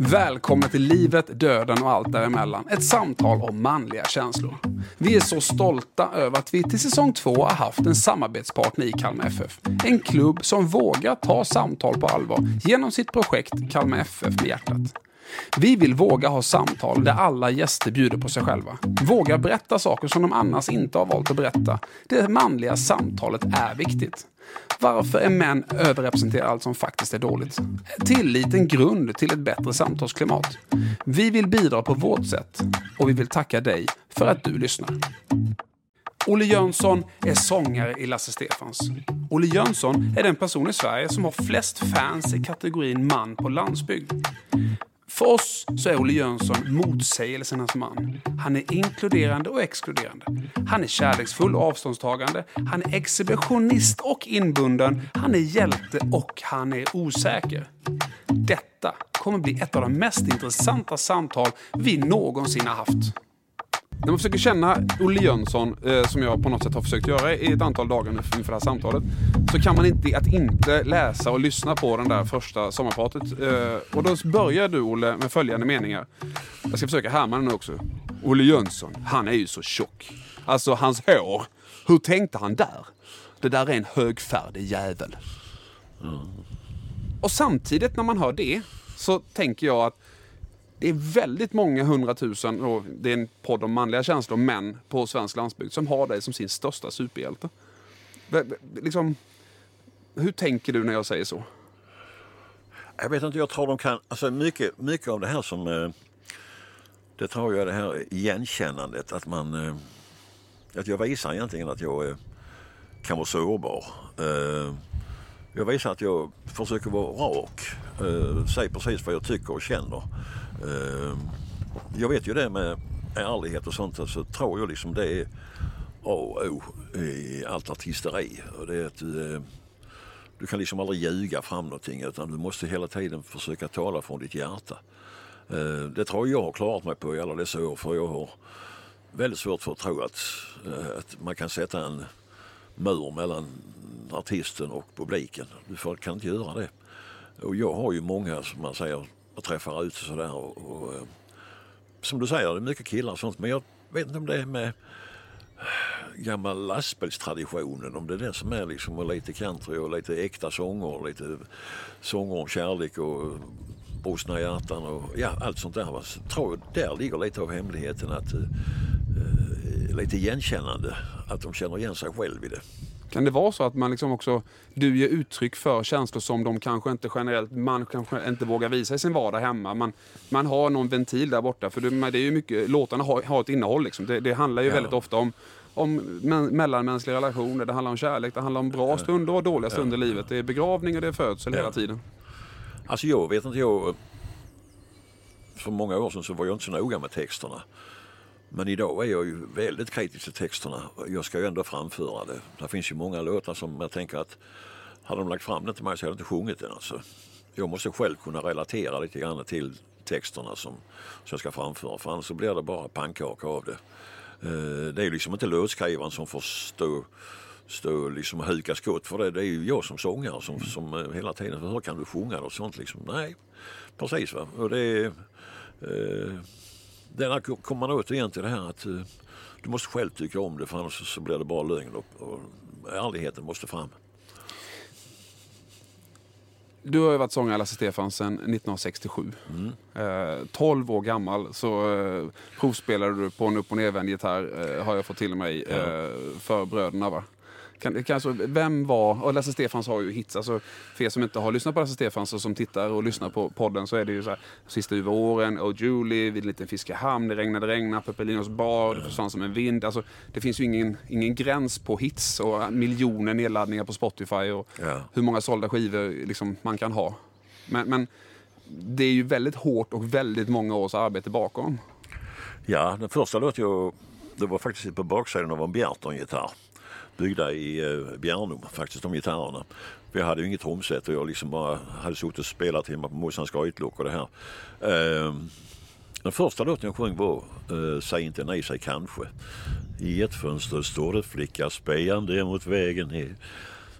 Välkomna till livet, döden och allt däremellan. Ett samtal om manliga känslor. Vi är så stolta över att vi till säsong 2 har haft en samarbetspartner i Kalmar FF. En klubb som vågar ta samtal på allvar genom sitt projekt Kalmar FF med hjärtat. Vi vill våga ha samtal där alla gäster bjuder på sig själva. Våga berätta saker som de annars inte har valt att berätta. Det manliga samtalet är viktigt. Varför är män överrepresenterade allt som faktiskt är dåligt? Tillit en grund till ett bättre samtalsklimat. Vi vill bidra på vårt sätt och vi vill tacka dig för att du lyssnar. Olle Jönsson är sångare i Lasse Stefans. Olle Jönsson är den person i Sverige som har flest fans i kategorin man på landsbygd. För oss så är Olle Jönsson motsägelsernas man. Han är inkluderande och exkluderande. Han är kärleksfull och avståndstagande. Han är exhibitionist och inbunden. Han är hjälte och han är osäker. Detta kommer bli ett av de mest intressanta samtal vi någonsin har haft. När man försöker känna Olle Jönsson, som jag på något sätt har försökt göra i ett antal dagar nu inför det här samtalet, så kan man inte läsa och lyssna på den där första sommarpratet. Och då börjar du, Olle, med följande meningar. Jag ska försöka härma den nu också. Olle Jönsson, han är ju så tjock. Alltså, hans hår. Hur tänkte han där? Det där är en högfärdig jävel. Mm. Och samtidigt när man hör det så tänker jag att det är väldigt många 100 000, och det är en podd om manliga känslor, män på svensk landsbygd som har dig som sin största superhjälte. Liksom, hur tänker du när jag säger så? Jag vet inte, jag tror de kan... Alltså mycket av det här som... Det tror jag, det här igenkännandet, att man... Att jag visar egentligen att jag kan vara sårbar. Jag visar att jag försöker vara rak. Säg precis vad jag tycker och känner. Jag vet ju det med ärlighet och sånt, så alltså, tror jag liksom det är i allt artisteri. Och det är att du kan liksom aldrig ljuga fram någonting, utan du måste hela tiden försöka tala från ditt hjärta. Det tror jag har klarat mig på i alla dessa år, för jag har väldigt svårt för att tro att man kan sätta en mur mellan artisten och publiken. Du kan inte göra det. Och jag har ju många, som man säger, och träffar ut och sådär. Och, som du säger, det är mycket killar och sånt. Men jag vet inte om det är med gamla lastbilstraditionen. Om det är det som är liksom lite country och lite äkta sånger. Och lite sånger om kärlek och brustna hjärtan och ja, allt sånt där. Jag tror där ligger lite av hemligheten. Att, lite igenkännande. Att de känner igen sig själv i det. Kan det vara så att man liksom också, du ger uttryck för känslor som de kanske inte generellt, man kanske inte vågar visa i sin vardag hemma. Man har någon ventil där borta, för det är ju mycket, låtarna har ett innehåll liksom. Det handlar ju väldigt ofta om mellanmänskliga relationer, det handlar om kärlek, det handlar om bra stunder och dåliga stunder i livet. Det är begravning och det är födsel hela tiden. Alltså jag vet inte, för många år sedan så var jag inte så noga med texterna. Men idag är jag ju väldigt kritisk till texterna. Jag ska ju ändå framföra det. Det finns ju många låtar som jag tänker att hade de lagt fram det till mig så hade jag inte sjungit den. Alltså. Jag måste själv kunna relatera lite grann till texterna som jag ska framföra. För annars så blir det bara pannkaka av det. Det är ju liksom inte låtskrivaren som får stå liksom huka skott för det. Det är ju jag som sångare som hela tiden hör, kan du sjunga och sånt liksom. Nej, precis va. Och det är... Där kommer man återigen till det här att du måste själv tycka om det, för annars så blir det bara lögn och ärligheten måste fram. Du har ju varit sångare i Lasse Stefans sedan 1967. 12 år gammal så provspelade du på en upp- och nedvänd gitarr, har jag fått till mig, för bröderna va? Vem var, och Lasse Stefans har ju hits, alltså för er som inte har lyssnat på Lasse Stefans och som tittar och lyssnar på podden, så är det ju så här: Sista urvägen, och Julie vid en liten fiskehamn, Det regnade regn på Pappellinos bar, Det försvann som en vind. Alltså det finns ju ingen gräns på hits och miljoner nedladdningar på Spotify och hur många sålda skivor liksom man kan ha. Men det är ju väldigt hårt och väldigt många års arbete bakom. Ja, den första låt jag, det var faktiskt på baksidan av en Bert-gitarr. Byggda i Bjärnum, faktiskt, de gitarrerna. Vi hade ju inget tromset och jag liksom bara hade suttit och spelat hemma på Mossans grytlock och det här. Den första låten jag sjöng var Säg inte nej, säg kanske. I ett fönster står det flicka spejande mot vägen ner.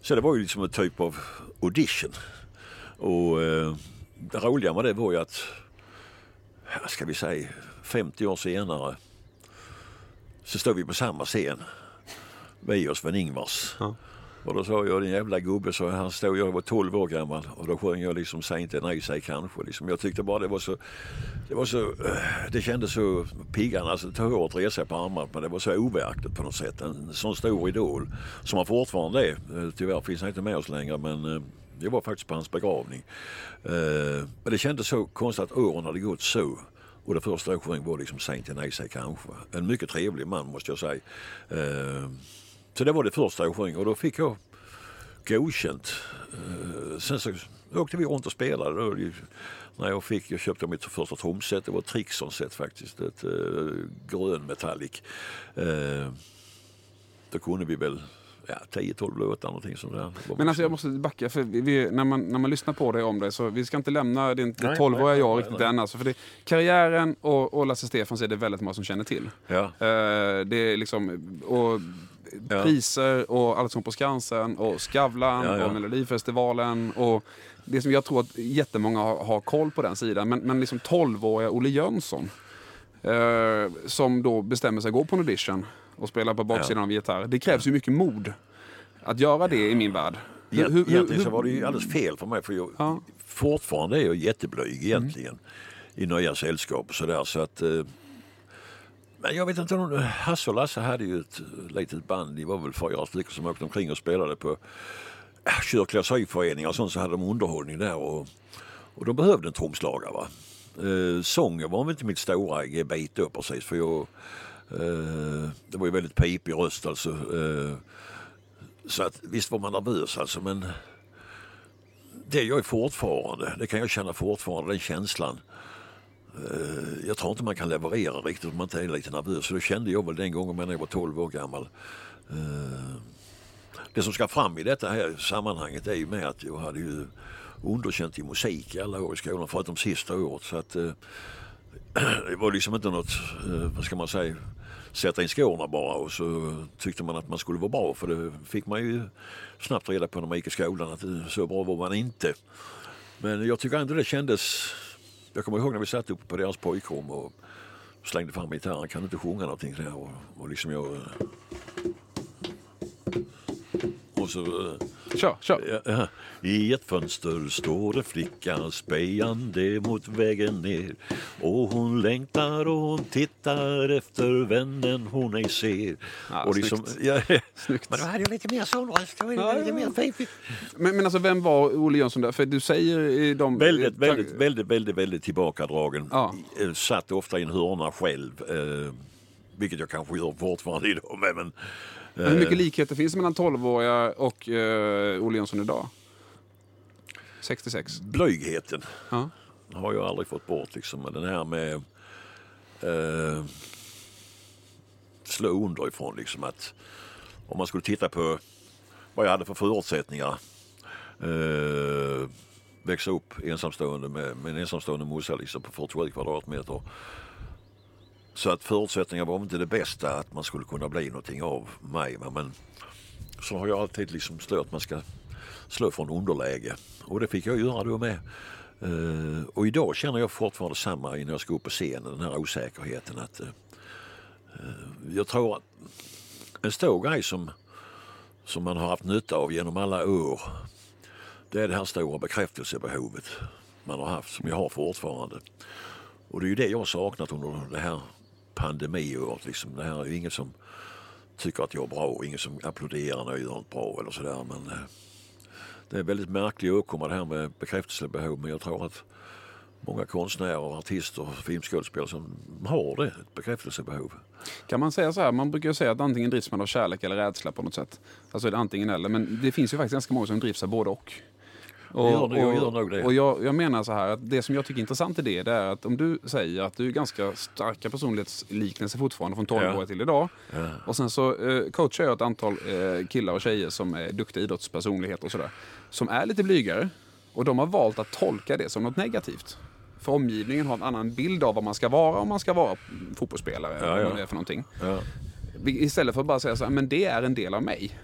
Så det var ju liksom en typ av audition. Och det roliga med det var ju att ska vi säga, 50 år senare så står vi på samma scen med oss med Ingvars. Ja. Och då sa jag, den jävla gubbe, så han stod, jag var 12 år gammal, och då sjöng jag liksom Säg inte nej, säg kanske. Liksom. Jag tyckte bara det var så det kändes så piggarna, alltså ta hårt resa på armarna, men det var så overkligt på något sätt. En sån stor idol som han fortfarande är. Tyvärr finns han inte med oss längre, men jag var faktiskt på hans begravning. Men det kändes så konstigt att åren hade gått så. Och det första jag sjöng var liksom Säg inte nej, säg kanske. En mycket trevlig man, måste jag säga. Så det var det första jag sjöng, och då fick jag godkänt. Sen så åkte vi runt och spelade. Och när jag köpte mitt första trumset. Det var ett Trixon-set faktiskt. Ett grön metallic. Då kunde vi väl 10-12 låtar, någonting som det här. Men alltså jag måste backa, för när man lyssnar på dig om det, så vi ska inte lämna din 12-åriga jag riktigt än. Alltså, för det, karriären och Lasse Stefans är det väldigt många som känner till. Ja. Det är liksom... Och, priser och allt som på Skansen och Skavlan och Melodifestivalen, och det som jag tror att jättemånga har koll på den sidan, men liksom 12-åriga Olle Jönsson som då bestämmer sig att gå på en audition och spela på baksidan av gitarr. Det krävs ju mycket mod att göra det i min värld. Egentligen så var det ju alldeles fel för mig, för jag fortfarande är jag jätteblyg egentligen i nya sällskap och sådär, så att men jag vet inte, Hasse och Lasse hade ju ett litet band. Det var väl 4 stycken som åkte omkring och spelade på kyrkliga syföreningar och sånt, så hade de underhållning där. Och de behövde en tromslagare, va? Sånger var väl inte mitt stora gebit då precis, för jag, det var ju väldigt pipig röst alltså. Så att, visst var man nervös alltså, men det jag är fortfarande, det kan jag känna fortfarande, den känslan. Jag tror inte man kan leverera riktigt om man inte är lite nervös. Så det kände jag väl den gången när jag var 12 år gammal. Det som ska fram i detta här sammanhanget är ju med att jag hade ju underkänt i musik alla år i skolan, förutom sista året. Så att det var liksom inte något, vad ska man säga, sätta in skorna bara, och så tyckte man att man skulle vara bra, för det fick man ju snabbt reda på när man gick i skolan, att så bra var man inte. Men jag tycker ändå det kändes... Jag kommer ihåg när vi satt uppe på deras pojkrum och slängde fram gitarren. Kan du inte sjunga någonting där? Och liksom jag... Och så... Kör! I ett fönster står det flickan spejande mot vägen ner. Och hon längtar och hon tittar efter vännen hon ej ser. Ja, och liksom, snyggt. Men då hade jag lite mer solröst. Men alltså, vem var Olle Jönsson där? För du säger i de... Väldigt tillbakadragen. Ja. Satt ofta i en hörna själv. Vilket jag kanske gör fortfarande idag, men... Men hur mycket likheter finns mellan 12-åriga och Olle Jönsson idag? 66. Blygheten har jag aldrig fått bort. Liksom. Den här med slå underifrån. Liksom, att om man skulle titta på vad jag hade för förutsättningar. Växa upp ensamstående med en ensamstående morsa liksom, på 47 kvadratmeter. Så att förutsättningar var inte det bästa att man skulle kunna bli någonting av mig. Men så har jag alltid liksom slå att man ska slå från underläge. Och det fick jag göra då med. Och idag känner jag fortfarande samma när jag ska upp på scenen. Den här osäkerheten. Att, jag tror att en stor grej som man har haft nytta av genom alla år. Det är det här stora bekräftelsebehovet man har haft. Som jag har fortfarande. Och det är ju det jag har saknat under det här pandemiåret. Liksom. Det här är ju ingen som tycker att jag är bra, och ingen som applåderar när jag gör något bra eller sådär. Men det är väldigt märkligt att komma det här med bekräftelsebehov, men jag tror att många konstnärer, artister och filmskådespelare som har det, ett bekräftelsebehov. Kan man säga så här, man brukar säga att antingen drivs man av kärlek eller rädsla på något sätt. Alltså det är antingen eller, men det finns ju faktiskt ganska många som drivs av både och. Jag menar så här, att det som jag tycker är intressant i det är att om du säger att du är ganska starka personlighetsliknelser fortfarande från 12 år till idag, och sen så coachar jag ett antal killar och tjejer som är duktiga idrottspersonligheter och sådär, som är lite blygare, och de har valt att tolka det som något negativt, för omgivningen har en annan bild av vad man ska vara, om man ska vara fotbollsspelare eller vad det är för någonting, istället för att bara säga så här, men det är en del av mig.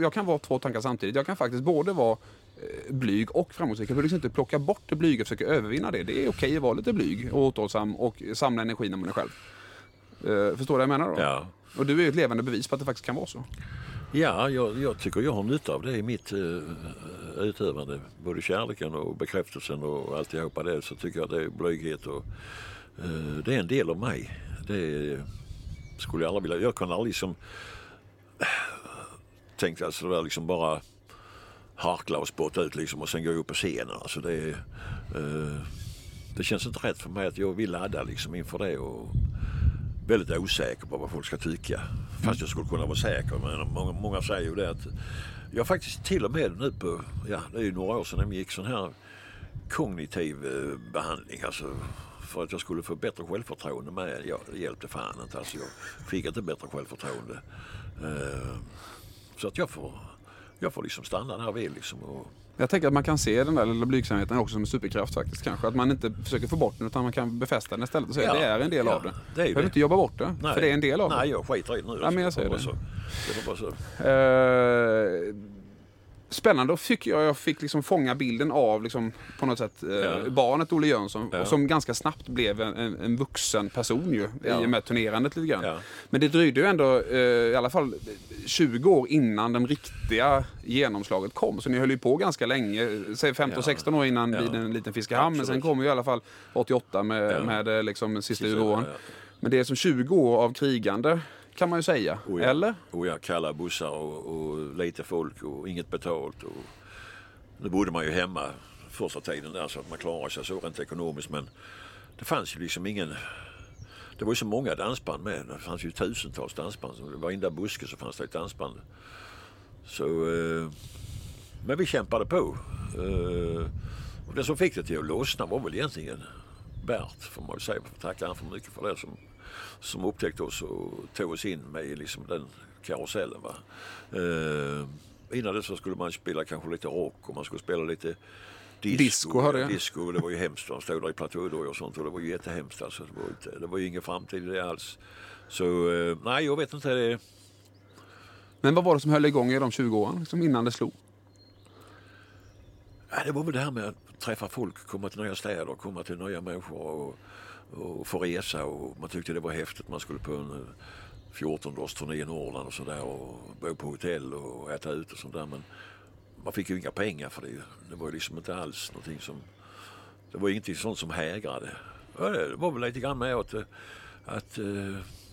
Jag kan vara två tankar samtidigt. Jag kan faktiskt både vara blyg och framgångsrik. Jag vill liksom inte plocka bort det blyga och försöka övervinna det. Det är okej att vara lite blyg och återhållsam och samla energi när man är själv. Förstår du vad jag menar då? Ja. Och du är ju ett levande bevis på att det faktiskt kan vara så. Ja, jag tycker jag har nytta av det i mitt utövande. Både kärleken och bekräftelsen och alltihopa det, så tycker jag att det är blyghet och det är en del av mig. Det skulle jag aldrig vilja. Jag kan aldrig som tänkt att det var liksom bara harkla och spotta ut liksom och sen gå upp på scenen. Alltså det känns inte rätt för mig att jag vill ladda liksom inför det och väldigt osäker på vad folk ska tycka. Fast jag skulle kunna vara säker, men många säger ju det att jag faktiskt till och med nu på, ja det är ju några år sedan jag gick sån här kognitiv behandling alltså för att jag skulle få bättre självförtroende, men jag hjälpte fan inte alltså, jag fick inte bättre självförtroende. Så att jag får liksom stanna när jag vill liksom och... Jag tänker att man kan se den där lilla blygsamheten också som en superkraft faktiskt kanske. Att man inte försöker få bort den utan man kan befästa den istället och säga det är en del av det. Det är ju jag vill inte jobba bort det, nej, för det är en del av det. Nej, jag skiter i det nu. Ja, men jag säger det. Det var bara så. Spännande, och tycker jag fick liksom fånga bilden av liksom, på något sätt barnet Olle Jönsson som ganska snabbt blev en vuxen person ju, i och med turnerandet lite grann. Ja. Men det dröjde ju ändå i alla fall 20 år innan den riktiga genomslaget kom, så ni höll ju på ganska länge, säg 15-16 år innan vid en liten fiskehamn, men sen kom ju i alla fall 88 med liksom sista urvägen. Ja. Men det är som 20 år av krigande kan man ju säga, eller? Och jag kallar bussar och lite folk och inget betalt. Och nu bodde man ju hemma första tiden där så att man klarade sig så rent ekonomiskt, men det fanns ju liksom ingen... Det var ju så många dansband med, det fanns ju tusentals dansband. Det var varenda buske så fanns det ett dansband. Så, men vi kämpade på. Och det som fick det till att lossna var väl egentligen Bert, får man ju säga. Jag tackar han för mycket för det som upptäckte oss och tog oss in med liksom den karusellen. Va? Innan det så skulle man spela kanske lite rock och man skulle spela lite disco. Det var ju hemskt. Man stod där i platådor och sånt och det var ju jättehemskt. Alltså. Det var ju ingen framtid i det alls. Så nej, jag vet inte det. Men vad var det som höll igång i de 20 åren liksom innan det slog? Ja, det var väl det här med att träffa folk, komma till nya städer, komma till nya människor och få resa, och man tyckte det var häftigt. Man skulle på en 14-dags turné i Norrland och sådär och bo på hotell och äta ut och sånt där, men man fick ju inga pengar för det. Det var ju liksom inte alls någonting som... Det var ingenting sånt som hägrade. Det var väl lite grann med att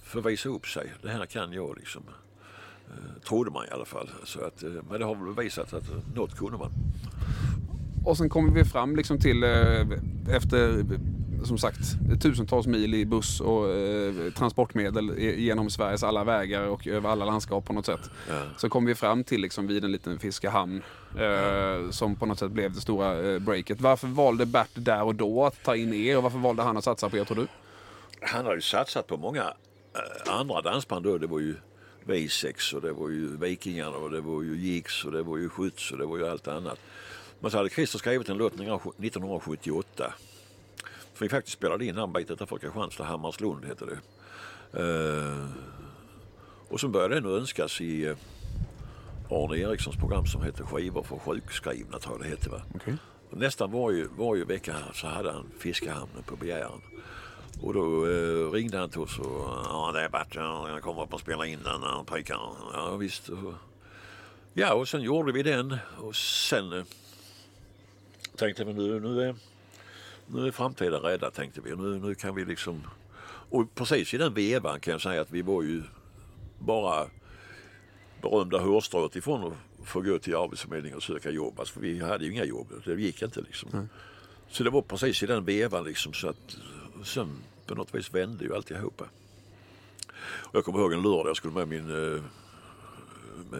förvisa upp sig. Det här kan jag liksom. Trodde man i alla fall. Så att, men det har väl visat att något kunde man. Och sen kommer vi fram liksom till efter... Som sagt, tusentals mil i buss och transportmedel genom Sveriges alla vägar och över alla landskap på något sätt. Ja. Så kom vi fram till liksom vid en liten fiskehamn som på något sätt blev det stora breaket. Varför valde Bert där och då att ta in er och varför valde han att satsa på er, tror du? Han har ju satsat på många andra dansband då. Det var ju Visex och det var ju Vikingarna och det var ju Jiks och det var ju Skjuts och det var ju allt annat. Men så hade Kristus skrivit en låt 1978. För vi faktiskt spelade in arbetet därför Kristianstad, Hammarslund heter det. Och så började den önskas i Arne Erikssons program som heter Skivor för sjukskrivna, tror jag det heter. Va? Okay. Nästan var ju vecka så hade han fiskehamnen på begäran. Och då ringde han till oss och det är Bert, jag kommer upp och spela in den här pojkan. Ja visst. Ja, och sen gjorde vi den och sen tänkte vi nu är framtiden rädda, tänkte vi. Nu kan vi liksom... Och precis i den vevan kan jag säga att vi var ju bara berömda hörstrået ifrån att få gå till arbetsförmedlingen och söka jobb. Alltså, vi hade ju inga jobb. Det gick inte liksom. Mm. Så det var precis i den vevan liksom, så att sen på något vis vände ju alltihopa. Och jag kommer ihåg en lördag jag skulle med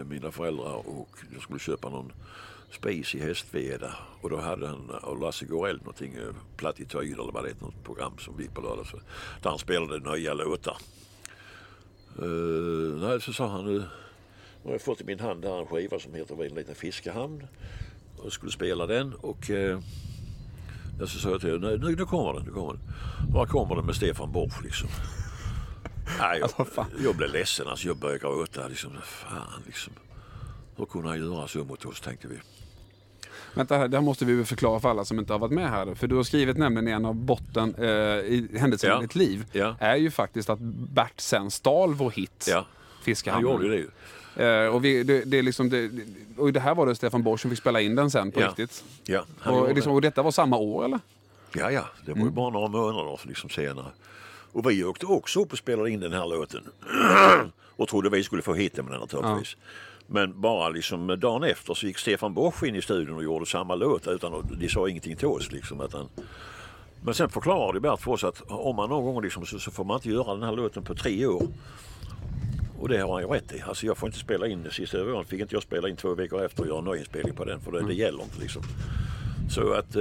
mina föräldrar och jag skulle köpa någon spis i Hästveda, och då hade han och Lasse Gorell någonting, Plattitöjd eller vad det heter, något program som vi på lördag, där han spelade nya låtar. Så sa han, nu har jag fått i min hand där en skiva som heter En liten fiskehamn och skulle spela den, och så sa jag till honom, nu kommer den. Var kommer den med Stefan Borch liksom? Nej, jag blev ledsen, alltså jag började gråta liksom, fan liksom. Hur kunde han göra så mot oss, tänkte vi. Vänta, det här måste vi förklara för alla som inte har varit med här. För du har skrivit nämligen en av botten i händelsen i ditt liv. Ja. Är ju faktiskt att Bert sen stal vår hit. Ja. Fiskehamn. Han gjorde det ju. Och, och det här var det Stefan Borch som fick spela in den sen på riktigt. Ja, och detta var samma år, eller? Ja, det var ju bara några månader liksom senare. Och vi åkte också upp och spelade in den här låten. Och trodde vi skulle få hit den naturligtvis. Ja. Men bara liksom dagen efter så gick Stefan Borch in i studion och gjorde samma låt utan att de sa ingenting till oss. Liksom, men sen förklarade Bert för oss att om man någon gång liksom, så får man inte göra den här låten på 3 år. Och det har han ju rätt i. Alltså jag får inte spela in det sista övergången. Fick inte jag spela in 2 veckor efter och göra en nöjinspelning på den. För det gäller inte liksom. Så att...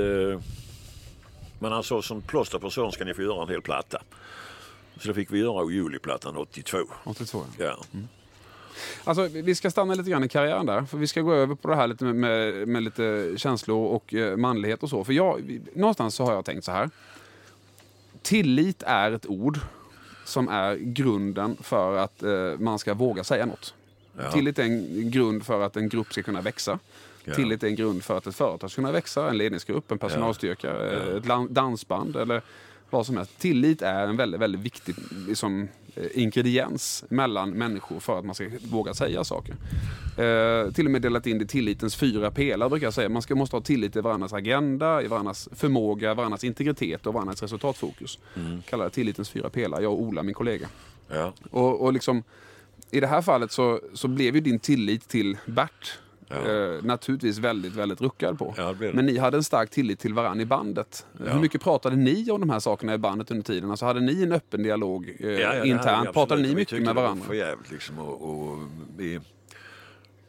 men han sa som plåsterperson ska ni få göra en hel platta. Så då fick vi göra juliplattan 82. 82, ja. Mm. Alltså vi ska stanna lite grann i karriären där. För vi ska gå över på det här lite med lite känslor och manlighet och så. För jag, någonstans så har jag tänkt så här. Tillit är ett ord som är grunden för att man ska våga säga något. Ja. Tillit är en grund för att en grupp ska kunna växa. Ja. Tillit är en grund för att ett företag ska kunna växa. En ledningsgrupp, en personalstyrka, ett dansband eller vad som helst. Tillit är en väldigt, väldigt viktig liksom, ingrediens mellan människor för att man ska våga säga saker. Till och med delat in i tillitens 4 pelare brukar jag säga. Man måste ha tillit i varandras agenda, i varandras förmåga, varandras integritet och varandras resultatfokus. Kallar det tillitens 4 pelare. Jag och Ola, min kollega. Ja. Och liksom, i det här fallet så blev ju din tillit till Bert naturligtvis väldigt, väldigt ruckad på. Ja, det. Men ni hade en stark tillit till varann i bandet. Ja. Hur mycket pratade ni om de här sakerna i bandet under tiden? Alltså hade ni en öppen dialog internt? Pratade ni mycket med varandra? Det var för jävligt liksom. Och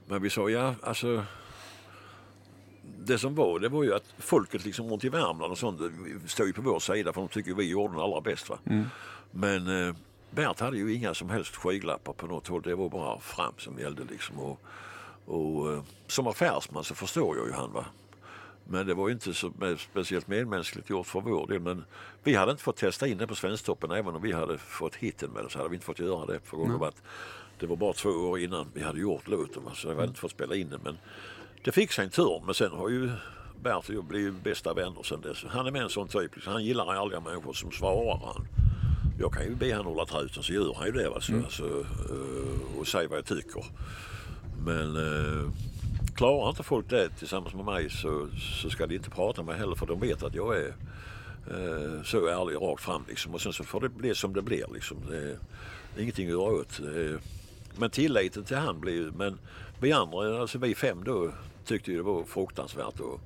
men vi sa, alltså det som var, det var ju att folket liksom runt i Värmland och sånt stod ju på vår sida för de tycker vi gjorde den allra bäst, va? Mm. Men Bert hade ju inga som helst skygglappar på något håll. Det var bara fram som gällde liksom. Och som affärsman så förstår jag ju han, va. Men det var ju inte så speciellt medmänskligt gjort för vår del. Men vi hade inte fått testa in det på Svensktoppen även om vi hade fått hitten med det så hade vi inte fått göra det. För att det var bara 2 år innan vi hade gjort låten, va? Så vi hade inte fått spela in det. Men det fick sig en tur. Men sen har ju Bert och jag blivit bästa vänner sen dess. Han är med en sån typ. Liksom. Han gillar aldrig människor som svarar han. Jag kan ju be han hålla truten så gör han ju det. Va? Så, och säger vad jag tycker. Men klarar inte folk det tillsammans med mig så ska de inte prata med heller för de vet att jag är så ärlig rakt fram liksom. Och sen så får det bli som det blir liksom. Det är ingenting att göra åt. Men tilliten till han blir ju, men vi andra, alltså vi 5 då tyckte ju det var fruktansvärt och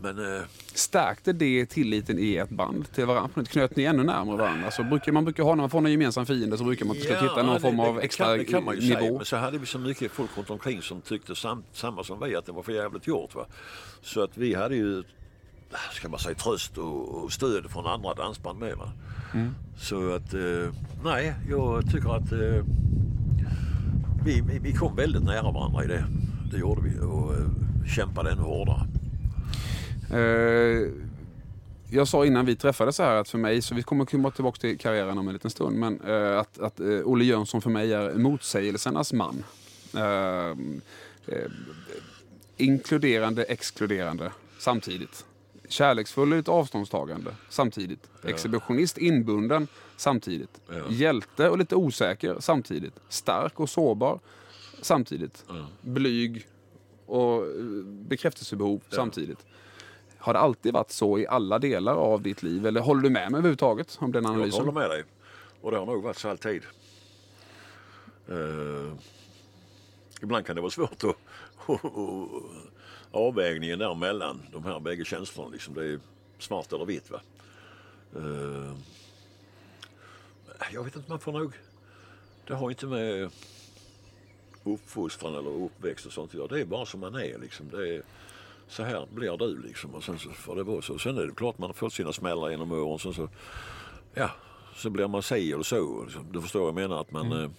men, stärkte det tilliten i ett band till varandra? Knöt ni ännu närmare varandra? Så man brukar ha när man får någon gemensam fiende så brukar man till slut hitta någon form av extra nivå. Säga, men så hade vi så mycket folk runt omkring som tyckte samma som vi att det var för jävligt gjort. Va? Så att vi hade ju ska man säga, tröst och stöd från andra dansband med. Va? Mm. Så att nej, jag tycker att vi kom väldigt nära varandra i det. Det gjorde vi och kämpade ännu hårdare. Jag sa innan vi träffades så här att för mig, så vi kommer tillbaka till karriären om en liten stund, men att Olle Jönsson för mig är motsägelsernas man. Inkluderande, exkluderande samtidigt. Kärleksfull ut avståndstagande samtidigt. Exhibitionist, inbunden samtidigt. Hjälte och lite osäker samtidigt. Stark och sårbar samtidigt. Blyg och bekräftelsebehov samtidigt. Har det alltid varit så i alla delar av ditt liv? Eller håller du med mig överhuvudtaget om den analysen? Jag håller med dig. Och det har nog varit så alltid. Ibland kan det vara svårt att avvägningen där mellan de här bägge känslorna. Liksom, det är svart eller vitt, va? Jag vet inte, man får nog... Det har inte med uppfostran eller uppväxt och sånt. Ja, det är bara som man är, liksom. Det är... Så här blir du liksom och sen så får det vara så. Sen är det klart man har fått sina smällar genom åren så blir man sig eller så. Du förstår jag menar att man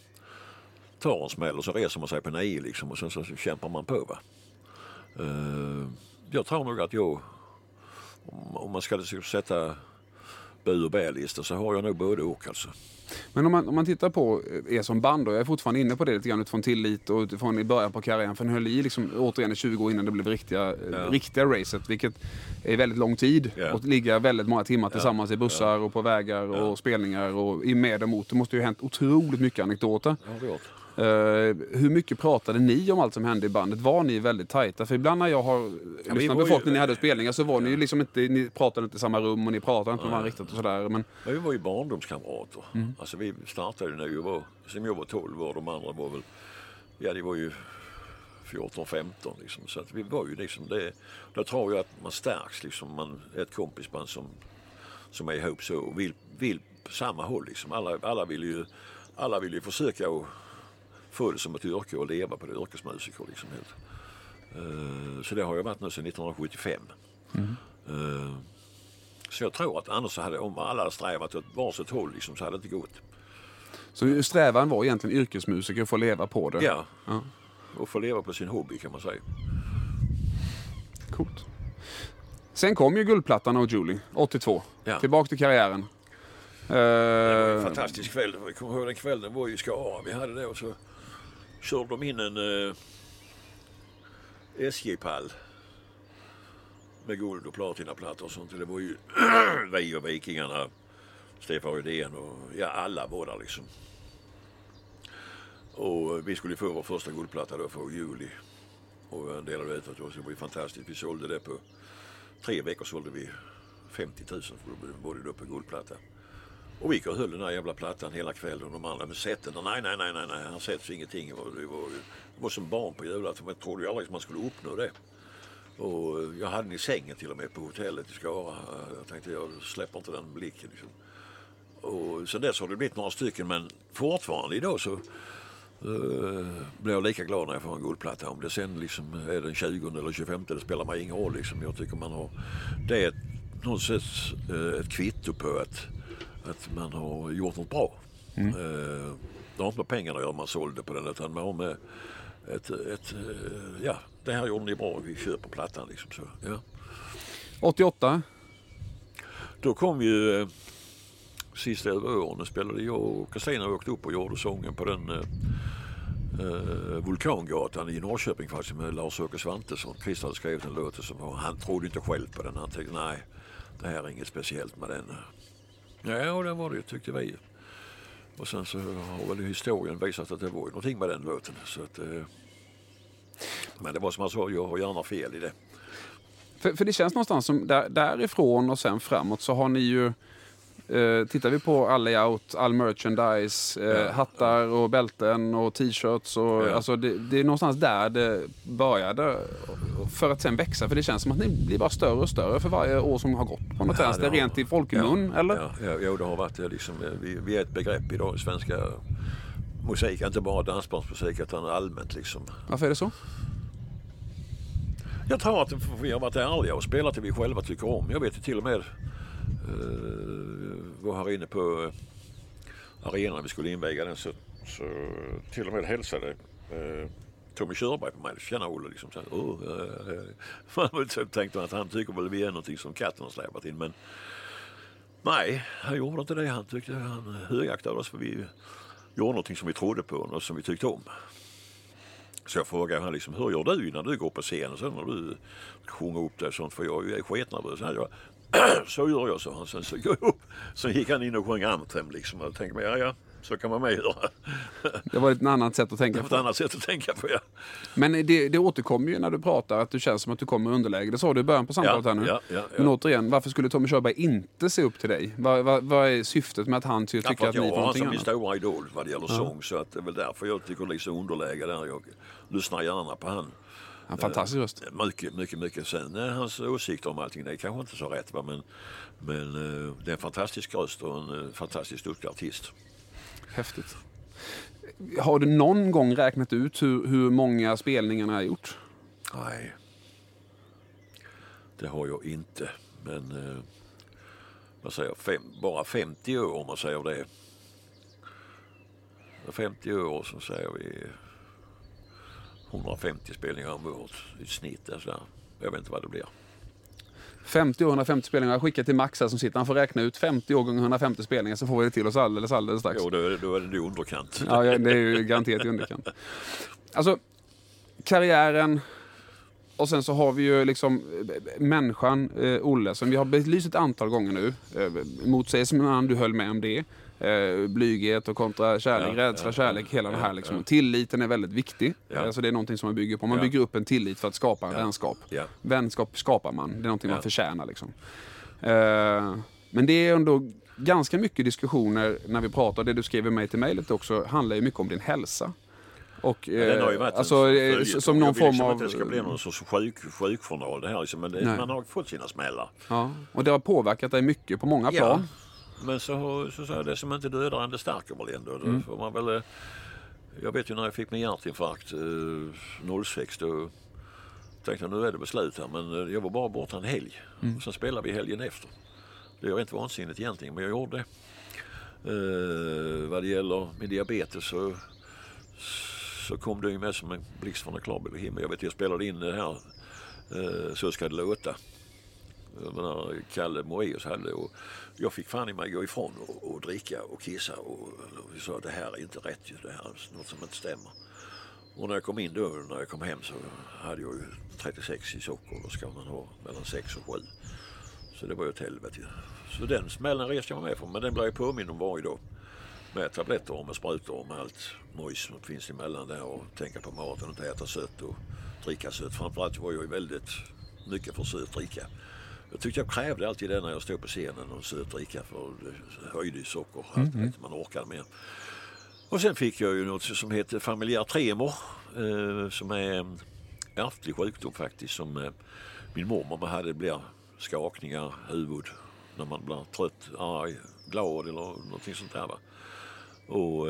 tar en smäll och så reser man sig på nej liksom och sen så kämpar man på, va. Jag tror nog att jag om man ska sätta bu och bä-listor så har jag nog både och alltså. Men om man tittar på er som band, och jag är fortfarande inne på det lite grann utifrån tillit och utifrån i början på karriären, för den höll i liksom återigen i 20 år innan det blev riktiga racet, vilket är väldigt lång tid och ligga väldigt många timmar tillsammans i bussar och på vägar och spelningar och i med och mot. Det måste ju ha hänt otroligt mycket anekdoter. Hur mycket pratade ni om allt som hände i bandet? Var ni väldigt tajta? För ibland när jag har lyssnat på folk när ni hade spelningar så var ni ju liksom inte, ni pratade inte i samma rum och ni pratade inte om varandra riktigt och sådär. Men vi var ju barndomskamrater. Alltså vi startade när jag var 12 år, de andra var väl, det var ju 14-15 liksom. Så att vi var ju liksom det, då tror jag att man stärks liksom, man är ett kompisband som är ihop så och vill på samma håll liksom. Alla vill ju försöka och få det som ett yrke och leva på det, yrkesmusiker liksom helt. Så det har jag varit nu sedan 1975. Så jag tror att annars hade, om alla hade strävat åt varsitt håll liksom, så hade det inte gått. Så strävan var egentligen yrkesmusiker och få leva på det? Ja, och få leva på sin hobby kan man säga. Coolt. Sen kom ju guldplattan av Julie, 82. Tillbaka till karriären. Det var en fantastisk kväll. Jag kommer ihåg den kvällen var i Skara. Vi hade det och så körde de in en SJ-pall med guld och platinaplattor och sånt. Det var ju vi och Vikingarna, Stefan Rydén och alla var där liksom. Och vi skulle få vår första guldplatta då för juli. Och en del av det var ju fantastiskt. Vi sålde det på 3 veckor, sålde vi 50 000, för då var det uppe en guldplatta. Och vi gick och höll den här jävla plattan hela kvällen och de andra med sätten. Nej, han sätts ingenting. Det var som barn på julafton. Jag trodde ju aldrig att man skulle uppnå det. Och jag hade den i sängen till och med på hotellet i Skara. Jag tänkte, jag släpper inte den blicken liksom. Och sen dess har det blivit några stycken, men fortfarande idag så blir jag lika glad när jag får en guldplatta. Om det sen liksom är den 20 eller 25, det spelar mig ingen roll liksom. Jag tycker man har, det är något sätt ett kvitto på att man har gjort något bra. Det har inte med pengarna gör man sålde på den, utan man har med det här gjorde ni bra, vi köper plattan liksom så. 88? Då kom ju sista 11 åren och spelade jag och Christina åkte upp och gjorde sången på den Vulkangatan i Norrköping faktiskt med Lars-Åke Svantesson. Christian hade skrivit en låt som han trodde inte själv på den. Han tyckte nej, det här är inget speciellt med den. Ja, det var det, tyckte vi. Och sen så har väl historien visat att det var någonting med den låten. Så att, men det var som man sa, jag har gärna fel i det. För det känns någonstans som därifrån och sen framåt så har ni ju, tittar vi på all layout, all merchandise, hattar och bälten och t-shirts. Och, alltså det är någonstans där det började för att sen växa. För det känns som att ni blir bara större och större för varje år som har gått. På något sätt, det är rent i folkmun, eller? Ja, det har varit liksom, vi är ett begrepp idag i svenska musik. Inte bara dansbandsmusik, utan allmänt liksom. Varför är det så? Jag tror att vi har varit ärliga och spelat det vi själva tycker om. Jag vet ju till och med var här inne på arenan, vi skulle inväga den, så till och med hälsade Tommy Körberg på mig, tjena Olle liksom, så man tänkte att han tycker väl vi är någonting som katten har släpat in, men nej, han gjorde inte det, han tyckte han högaktade oss för vi gjorde någonting som vi trodde på och som vi tyckte om. Så jag frågade han liksom, hur gör du när du går på scenen, så när du sjunger upp det och sånt, för jag är sketnervös. Så gör jag, så han, sen så går jag upp. Sen gick han in och sjöng anthem liksom. Och tänkte mig, så kan man med göra. Det var ett annat sätt att tänka på. Men det återkommer ju när du pratar att du känns som att du kommer underläge. Det sa du i början på samtalet här nu. Men återigen, varför skulle Tommy Körberg inte se upp till dig? Vad är syftet med att han tycker att ni får någonting annat? Jag har min stora idol vad det gäller sång. Så att det är väl därför jag tycker liksom underläge där. Jag lyssnar gärna på han. Han är fantastisk röst. Mycket. Sen hans åsikter om allting, det är kanske inte så rätt, va? Men det är en fantastisk röst och en fantastisk duktig artist. Häftigt. Har du någon gång räknat ut hur många spelningarna har gjort? Nej. Det har jag inte. Men vad säger jag? Bara 50 år om man säger det. 50 år så säger vi 150 spelningar om året i snitt. Alltså. Jag vet inte vad det blir. 50 och 150 spelningar. Jag skickar till Max här som sitter. Han får räkna ut 50 gånger 150 spelningar så får vi det till oss alldeles strax. Jo, då är det underkant. Ja, det är ju garanterat underkant. Alltså, karriären och sen så har vi ju liksom människan, Olle, som vi har belyst ett antal gånger nu. Motsäger som en annan, du höll med om det. Blyghet och kontra kärlek, rädsla, kärlek, hela det här liksom. Tilliten är väldigt viktig, alltså det är någonting som man bygger på. Man bygger upp en tillit för att skapa en vänskap. Vänskap skapar man, det är någonting man förtjänar liksom. Men det är ändå ganska mycket diskussioner när vi pratar, det du skriver mig till mejlet också handlar ju mycket om din hälsa. Och, alltså, som någon form av... Det ska bli någon sorts sjukjournal det här liksom, men det, man har fått sina smällar. Ja, och det har påverkat dig mycket på många plan. Men så är det som inte dödar än det stärker väl ändå. Mm. Får man väl, jag vet ju när jag fick min hjärtinfarkt 06 då tänkte jag nu är det beslut här. Men jag var bara borta en helg. Mm. Och sen spelade vi helgen efter. Det var inte vansinnigt egentligen men jag gjorde det. Vad det gäller min diabetes så kom det ju med som en blixt från en klarblå himmel. Jag vet jag spelade in det här Så ska det låta. När Kalle Moeus hade och jag fick fan i mig gå ifrån och dricka och kissa och vi sa det här är inte rätt, det här är något som inte stämmer. Och när jag kom hem så hade jag ju 36 i socker och ska man ha mellan 6 och 7. Så det var ju ett helvete. Så den smällen reste jag med från, men den blev jag påminn om varje dag. Med tabletter och med sprutor och med allt mojs som finns emellan där och tänka på maten och inte äta sött och dricka sött. Framförallt var jag ju väldigt mycket för sött dricka. Jag tyckte jag krävde alltid det när jag stod på scenen och sötdricka för höjde i socker. Att man orkade mer. Och sen fick jag ju något som heter familjär tremor. Som är en ärftlig sjukdom faktiskt. Som min mormor hade blir skakningar, huvud. När man blir trött, arg, glad eller någonting sånt där. Va? Och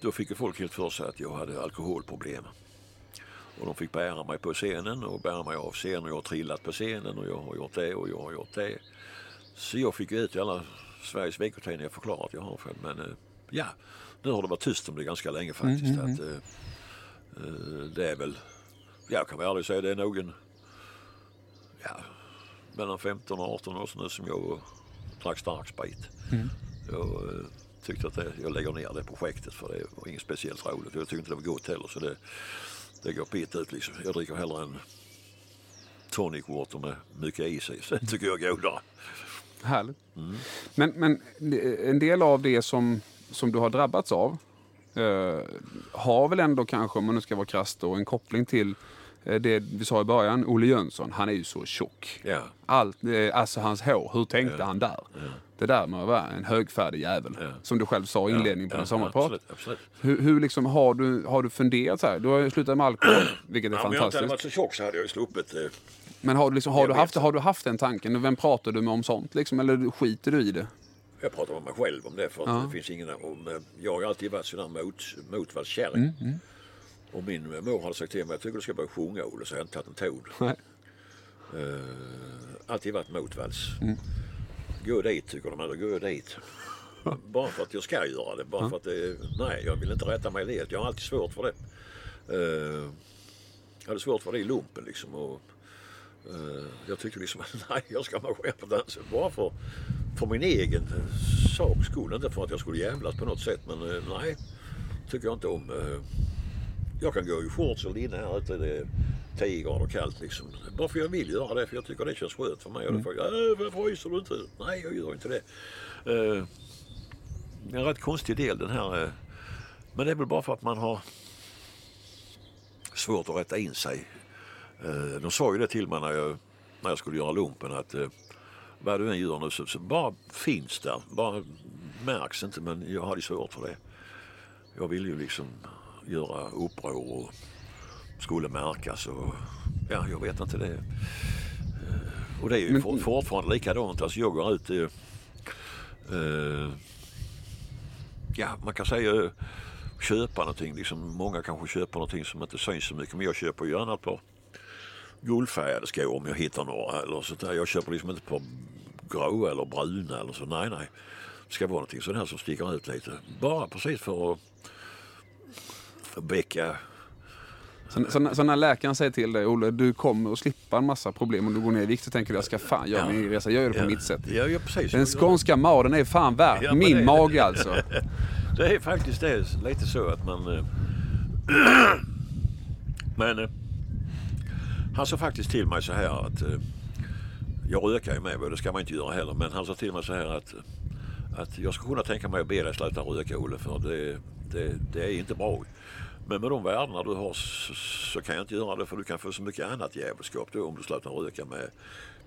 då fick ju folk helt för sig att jag hade alkoholproblem. Och de fick bära mig på scenen och bära mig av scenen och jag har trillat på scenen och jag har gjort det och jag har gjort det. Så jag fick ut i alla Sveriges veckotidningar jag förklarat att jag har själv. Men ja, nu har det varit tyst om det ganska länge faktiskt. Att, det är väl, jag kan väl aldrig säga det är någon mellan 15 och 18 år sedan som jag drack stark sprit. Jag tyckte att jag lägger ner det projektet för det var inget speciellt roligt. Jag tyckte inte det var gott heller så det... Det går pita ut liksom. Jag dricker hellre en tonic water med mycket is i. Så tycker jag är godare. Härligt. Mm. Men en del av det som du har drabbats av har väl ändå kanske, om man nu ska vara krass då, en koppling till det vi sa i början. Olle Jönsson, han är ju så tjock. Yeah. Alltså hans hår, hur tänkte han där? Yeah. Det där med att vara en högfärdig jävel. Yeah. Som du själv sa i inledningen på den sommarprat. Absolut. Hur liksom har du funderat så här? Du har ju slutat med alkohol, vilket är fantastiskt. Om jag inte hade varit så tjock så hade jag ju sluppit. Men har du haft den tanken? Vem pratar du med om sånt? Liksom? Eller skiter du i det? Jag pratar med mig själv om det. För att det finns ingen om. Jag har alltid varit sådär motvallskärring. Och min mor hade sagt till mig, jag tycker du ska börja sjunga, Olle, så jag har inte tagit en ton. Nej. Alltid varit motvals. Gå dit, tycker de, eller gå dit. Bara för att jag ska göra det. Bara för att det, nej, jag vill inte rätta mig i det. Jag har alltid svårt för det. Jag hade svårt för det i lumpen, liksom. Och, jag tyckte liksom, nej, jag ska marschera på dansen. Bara för min egen sak skulle inte för att jag skulle jävlas på något sätt. Men nej, tycker jag inte om... Jag kan gå i shorts och linne här ute, det är 10 grader kallt liksom. Bara för jag vill göra det, för jag tycker det känns skönt för mig. Och då får jag, fryser du inte? Nej, jag gör inte det. Det är en rätt konstig del den här. Men det är väl bara för att man har svårt att rätta in sig. De sa ju det till mig när jag skulle göra lumpen att vad du än gör nu så bara finns där. Bara märks inte, men jag hade svårt för det. Jag vill ju liksom... göra uppror och skulle märkas och ja, jag vet inte det. Och det är ju fortfarande likadant. Alltså jag går ut man kan säga köpa någonting. Liksom, många kanske köper någonting som inte syns så mycket, men jag köper ju annat på guldfärgade skor om jag hittar några eller så där. Jag köper liksom inte på grå eller bruna eller så. Nej. Det ska vara någonting sådär som sticker ut lite. Bara precis för att väcka Så när läkaren säger till dig, Olle, du kommer att slippa en massa problem om du går ner i vikt, så tänker du, jag ska fan göra min resa, jag gör det på mitt sätt. Ja, precis. Den skånska maden är fan värd, min mag alltså. Det är faktiskt det, lite så att man... Men han sa faktiskt till mig så här att... Jag rökar ju med, det ska man inte göra heller, men han sa till mig så här att jag skulle kunna tänka mig att be dig sluta röka, Olle, för det är inte bra. Men med de värdena du har så kan jag inte göra det, för du kan få så mycket annat jävelskap då om du slutar röka med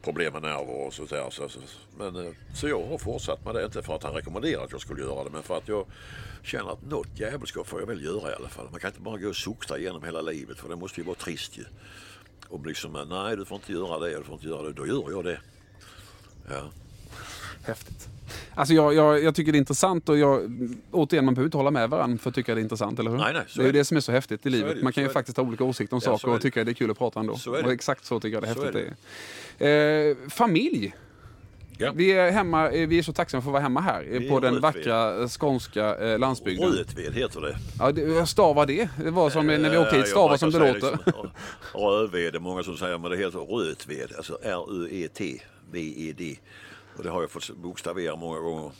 problem med nerver och sådär. Så jag har fortsatt med det, inte för att han rekommenderar att jag skulle göra det, men för att jag känner att något jävelskap får jag väl göra i alla fall. Man kan inte bara gå och sukta igenom hela livet, för det måste ju vara trist ju. Och liksom, nej, du får inte göra det, du får inte göra det, då gör jag det. Ja. Häftigt. Alltså jag tycker det är intressant, och återigen, man behöver inte hålla med varandra för att tycka det är intressant, eller hur? Nej, det är ju det som är så häftigt i livet. Man kan ju faktiskt ha olika åsikter om saker och tycka det är kul att prata ändå. Och exakt så tycker jag det är häftigt. Familj. Ja. Vi är hemma, vi är så tacksamma för att vara hemma här på den vackra skånska landsbygden. Ruetved heter det. Ja, jag stavar det. Det var som när vi åkte hit, stavar som det låter. Liksom, Rödved, det är många som säger, men det heter Ruetved, alltså Ruetved. Och det har jag fått bokstavera många gånger.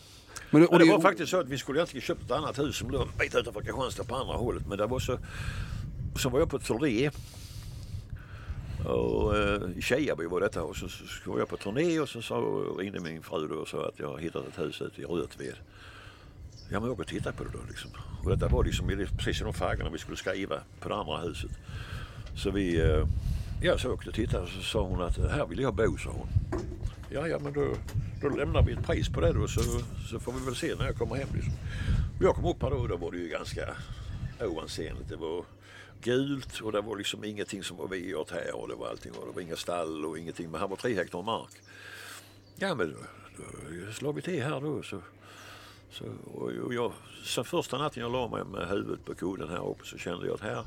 Men det var faktiskt så att vi skulle egentligen köpa ett annat hus som låg en bit utanför Kristianstad på andra hållet, men det var så var jag på turné. Och i Tjejaby var detta, och så var jag på turné, och så ringde min fru och sa att jag har hittat ett hus ute i Ruetved. Ja, men jag åker och tittar på det då liksom. Och detta var liksom precis i de faggorna vi skulle skriva på det andra huset. Så vi, så åkte och tittade, och så sa hon att här vill jag bo, sa hon. Ja, men då lämnar vi ett pris på det då, så får vi väl se när jag kommer hem liksom. Jag kom upp här då var det ju ganska oansenligt, det var... gult, och det var liksom ingenting som var vi åt här, och det var allting, och det var inga stall och ingenting, men han var 3 hektar mark. Ja, men då slår vi till här då, så första natten jag la mig med huvudet på koden här uppe, så kände jag att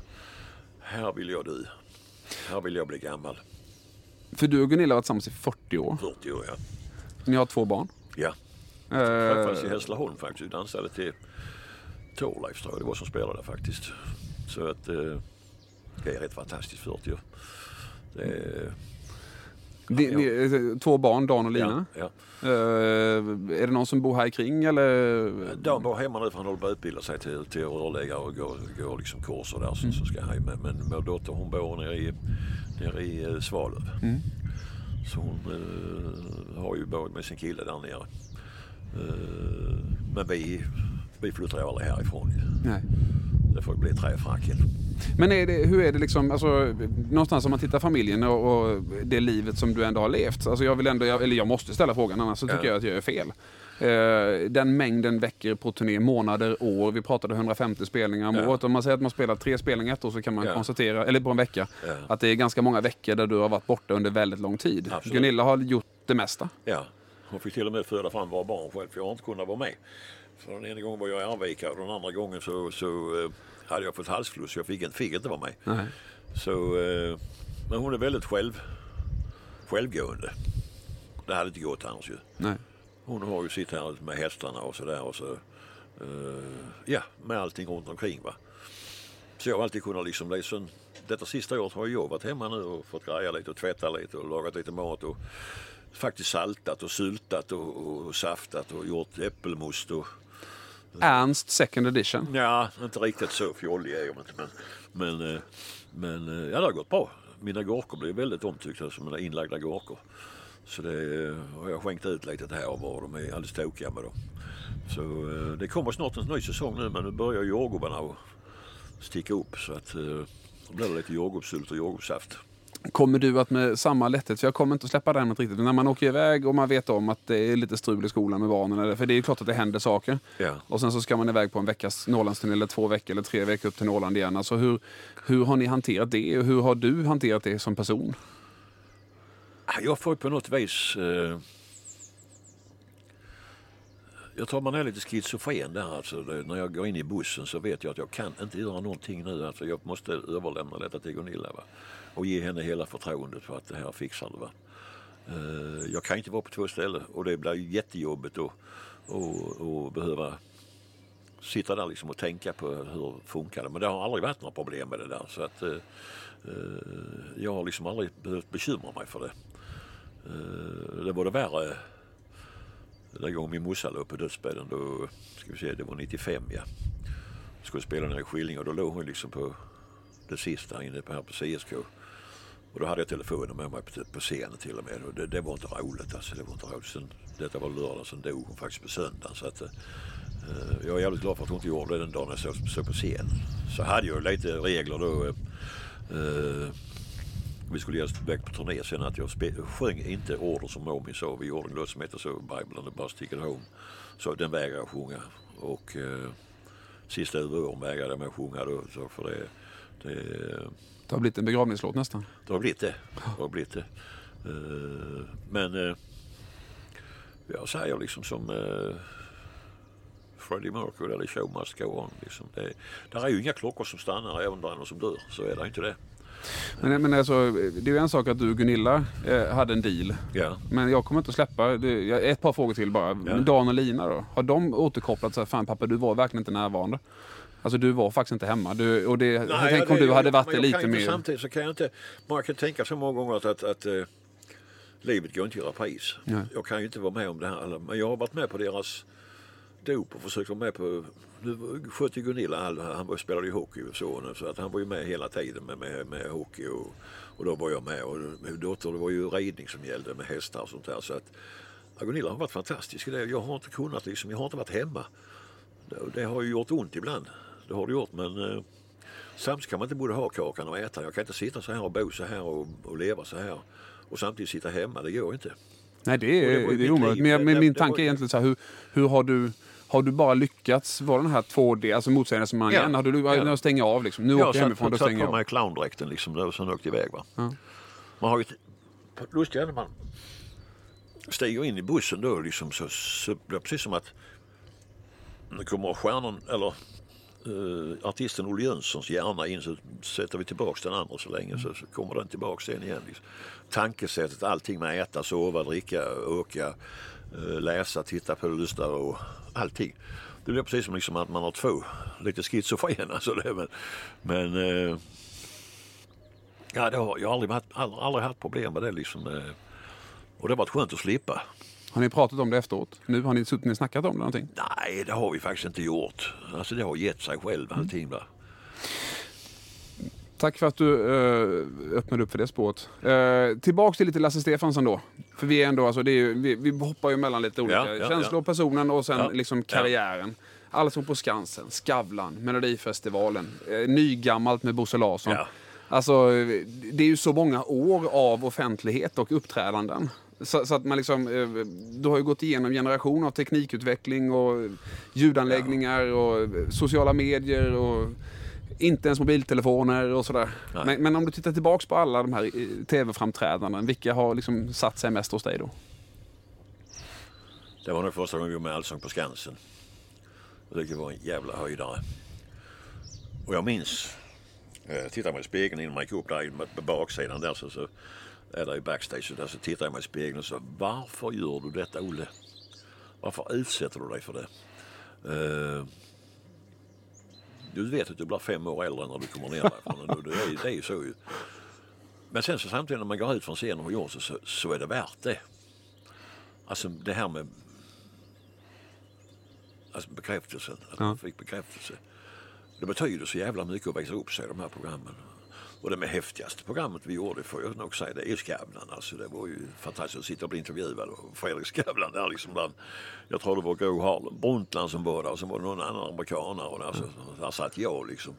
här vill jag dö. Här vill jag bli gammal. För du och Gunilla har varit tillsammans i 40 år? 40 år, ja. Ni har 2 barn? Ja. Jag fanns i Hässleholm faktiskt, dansade till Torleifs, tror jag det var, som spelade faktiskt. Så att det är rätt fantastiskt 40 år. Det är 2 barn, Dan och Lina. Ja. Är det någon som bor här kring? Eller? Dan bor hemma nu, för han håller på att utbilda sig till rörläggare och går liksom kurser där. Så ska han med. Men vår dotter, hon bor nere i Svalöv. Mm. Så hon har ju bott med sin kille där nere. Men vi flyttar ju aldrig härifrån. Nej. Det får bli 3 fracken. Men hur är det liksom, alltså, någonstans om man tittar familjen och det livet som du ändå har levt, alltså jag måste ställa frågan, annars så tycker jag att jag är fel. Den mängden veckor på turné, månader, år, vi pratade 150 spelningar om året. Om man säger att man spelar 3 spelningar ett år, så kan man konstatera, eller på en vecka, att det är ganska många veckor där du har varit borta under väldigt lång tid. Absolut. Gunilla har gjort det mesta. Ja, hon fick till och med föda fram våra barn själv, för jag har inte kunnat vara med. För den ena gången var jag i Arvika, och den andra gången så hade jag fått halsfluss. Jag fick inte vara med. Nej. Men hon är väldigt självgående. Det hade inte gått annars ju. Nej. Hon har ju sitt här med hästarna och sådär. Och så, med allting runt omkring, va. Så jag har alltid kunnat liksom... Detta sista året har jag jobbat hemma nu och fått greja lite och tvätta lite och lagat lite mat och... faktiskt saltat och syltat och saftat och gjort äppelmust och... Ernst second edition? Ja, inte riktigt så fjollig är jag inte, men ja, det har gått bra. Mina gorkor blev väldigt omtyckta, som mina inlagda gorkor. Så det har jag skänkt ut lite här och var, de är alldeles tokiga med dem. Så det kommer snart en ny säsong nu, men nu börjar jordgubbarna sticka upp, så att då blir det lite jordgubbssylt och jordgubbssaft. Kommer du att med samma lätthet, för jag kommer inte att släppa det här riktigt, när man åker iväg och man vet om att det är lite strul i skolan med barnen, för det är ju klart att det händer saker, och sen så ska man iväg på en veckas Norrlandsturné, eller 2 veckor eller 3 veckor upp till Norrland igen, alltså hur har ni hanterat det, och hur har du hanterat det som person? Jag får på något vis jag tror man är lite schizofren där, alltså. När jag går in i bussen så vet jag att jag kan inte göra någonting nu, alltså. Jag måste överlämna detta till Gunilla, va? Och ge henne hela förtroendet för att det här fixar det, va? Jag kan inte vara på 2 ställen, och det blir jättejobbigt att behöva sitta där liksom och tänka på hur det funkar. Men det har aldrig varit några problem med det där. Så att jag har liksom aldrig behövt bekymra mig för det. Det var det värre den gången min morsa låg på dödsbädden. Då, ska vi se, det var 95, ja. Jag skulle spela den här skillning och då låg hon liksom på det sista inne på, här på CSK. Och då hade jag telefonen med mig på scenen till och med. Och det var inte roligt alltså, det var inte roligt. Sen, detta var lördag, sen dog hon faktiskt på söndagen. Så att, jag är jävligt glad för att hon inte gjorde det den dagen jag såg på scenen. Så hade jag lite regler då. Vi skulle göra väg på turné sen att jag sjöng inte order som Momi sa. Vi gjorde en låt som heter så, Bible and the Bus Ticket Home. Så den vägrade jag sjunga. Och sista över vägrade jag med att sjunga då. Så för det har blivit en begravningslåt nästan. Det har blivit det. Men jag säger liksom som Freddie Mercury eller Show Must Go On. Liksom. Där är ju inga klockor som stannar även där någon som dör. Så är det inte det. Men alltså, det är ju en sak att du och Gunilla hade en deal. Yeah. Men jag kommer inte att släppa. Ett par frågor till bara. Yeah. Dan och Lina då. Har de återkopplat så här, fan pappa, du var verkligen inte närvarande. Alltså du var faktiskt inte hemma. Du, och det, nej, tänk om du hade varit jag lite mer. Samtidigt så kan jag inte, man kan tänka så många gånger att livet går inte i repris. Nej. Jag kan ju inte vara med om det här. Men jag har varit med på deras dop och försökt vara med på. Nu skötte Gunilla, han spelade ju hockey och så att han var ju med hela tiden med hockey och då var jag med. Och min dotter, det var ju ridning som gällde med hästar och sånt där. Så att Gunilla har varit fantastisk i det. Jag har inte kunnat liksom, jag har inte varit hemma. Det har ju gjort ont ibland. Det har det gjort, men samtidigt kan man inte både ha kakan och äta. Jag kan inte sitta så här och bo så här och leva så här. Och samtidigt sitta hemma, det gör jag inte. Nej, det är omöjligt. Men min tanke är egentligen så här, hur har du bara lyckats vara den här 2D, alltså motsägelsemangen? Ja. Har du nu stänga av liksom? Nu åker jag hemifrån, då stänger jag av. Jag satt på mig clowndräkten liksom, och sen åkte iväg va. Ja. Man har ju lustigt när man stiger in i bussen då liksom, så blir det precis som att nu kommer stjärnan, eller artisten Olle Jönssons hjärna in, så sätter vi tillbaka den andra så länge så kommer den tillbaka sen igen. Liksom. Tankesättet, allting med äta, sova, dricka, åka, läsa, titta på, lyssna och allting. Det blir precis som liksom att man har två lite schizofrena. Alltså men jag har aldrig haft problem med det liksom. Och det har varit skönt att slippa. Har ni pratat om det efteråt? Nu har ni suttit och snackat om det någonting? Nej, det har vi faktiskt inte gjort. Alltså det har gett sig själv allting där. Tack för att du öppnade upp för det spåret. Tillbaks till lite Lasse Stefansson då. För vi är ändå, alltså, det är ju, vi hoppar ju mellan lite olika känslor, personen och sen liksom karriären. Alltså på Skansen, Skavlan, Melodifestivalen, nygammalt med Bosse Larsson. Ja. Alltså det är ju så många år av offentlighet och uppträdanden. Så att man liksom, du har ju gått igenom generation av teknikutveckling och ljudanläggningar och sociala medier och inte ens mobiltelefoner och sådär. Men om du tittar tillbaks på alla de här tv-framträdanden, vilka har liksom satt sig mest hos dig då? Det var nog första gången vi var med Allsång på Skansen. Det var en jävla höjdare. Och jag minns, jag tittade mig i spegeln innan man gick upp där på baksidan där så är där i backstage där, så tittar jag mig i spegeln och så, varför gör du detta, Olle? Varför utsätter du dig för det? Du vet att du blir 5 år äldre när du kommer ner därifrån. Det är ju så ju. Men sen så samtidigt när man går ut från scenen och gör så är det värt det. Alltså det här med bekräftelsen, att man fick bekräftelse. Det betyder så jävla mycket att växa upp sig i de här programmen. Och det med häftigaste programmet vi gjorde, får jag nog säga, det är Skavlan. Alltså det var ju fantastiskt att sitta och bli intervjuad. Och Fredrik Skavlan där liksom bland, jag tror det var Go Harlem, Brundtland som var där. Och sen var det någon annan amerikaner och där satt jag liksom.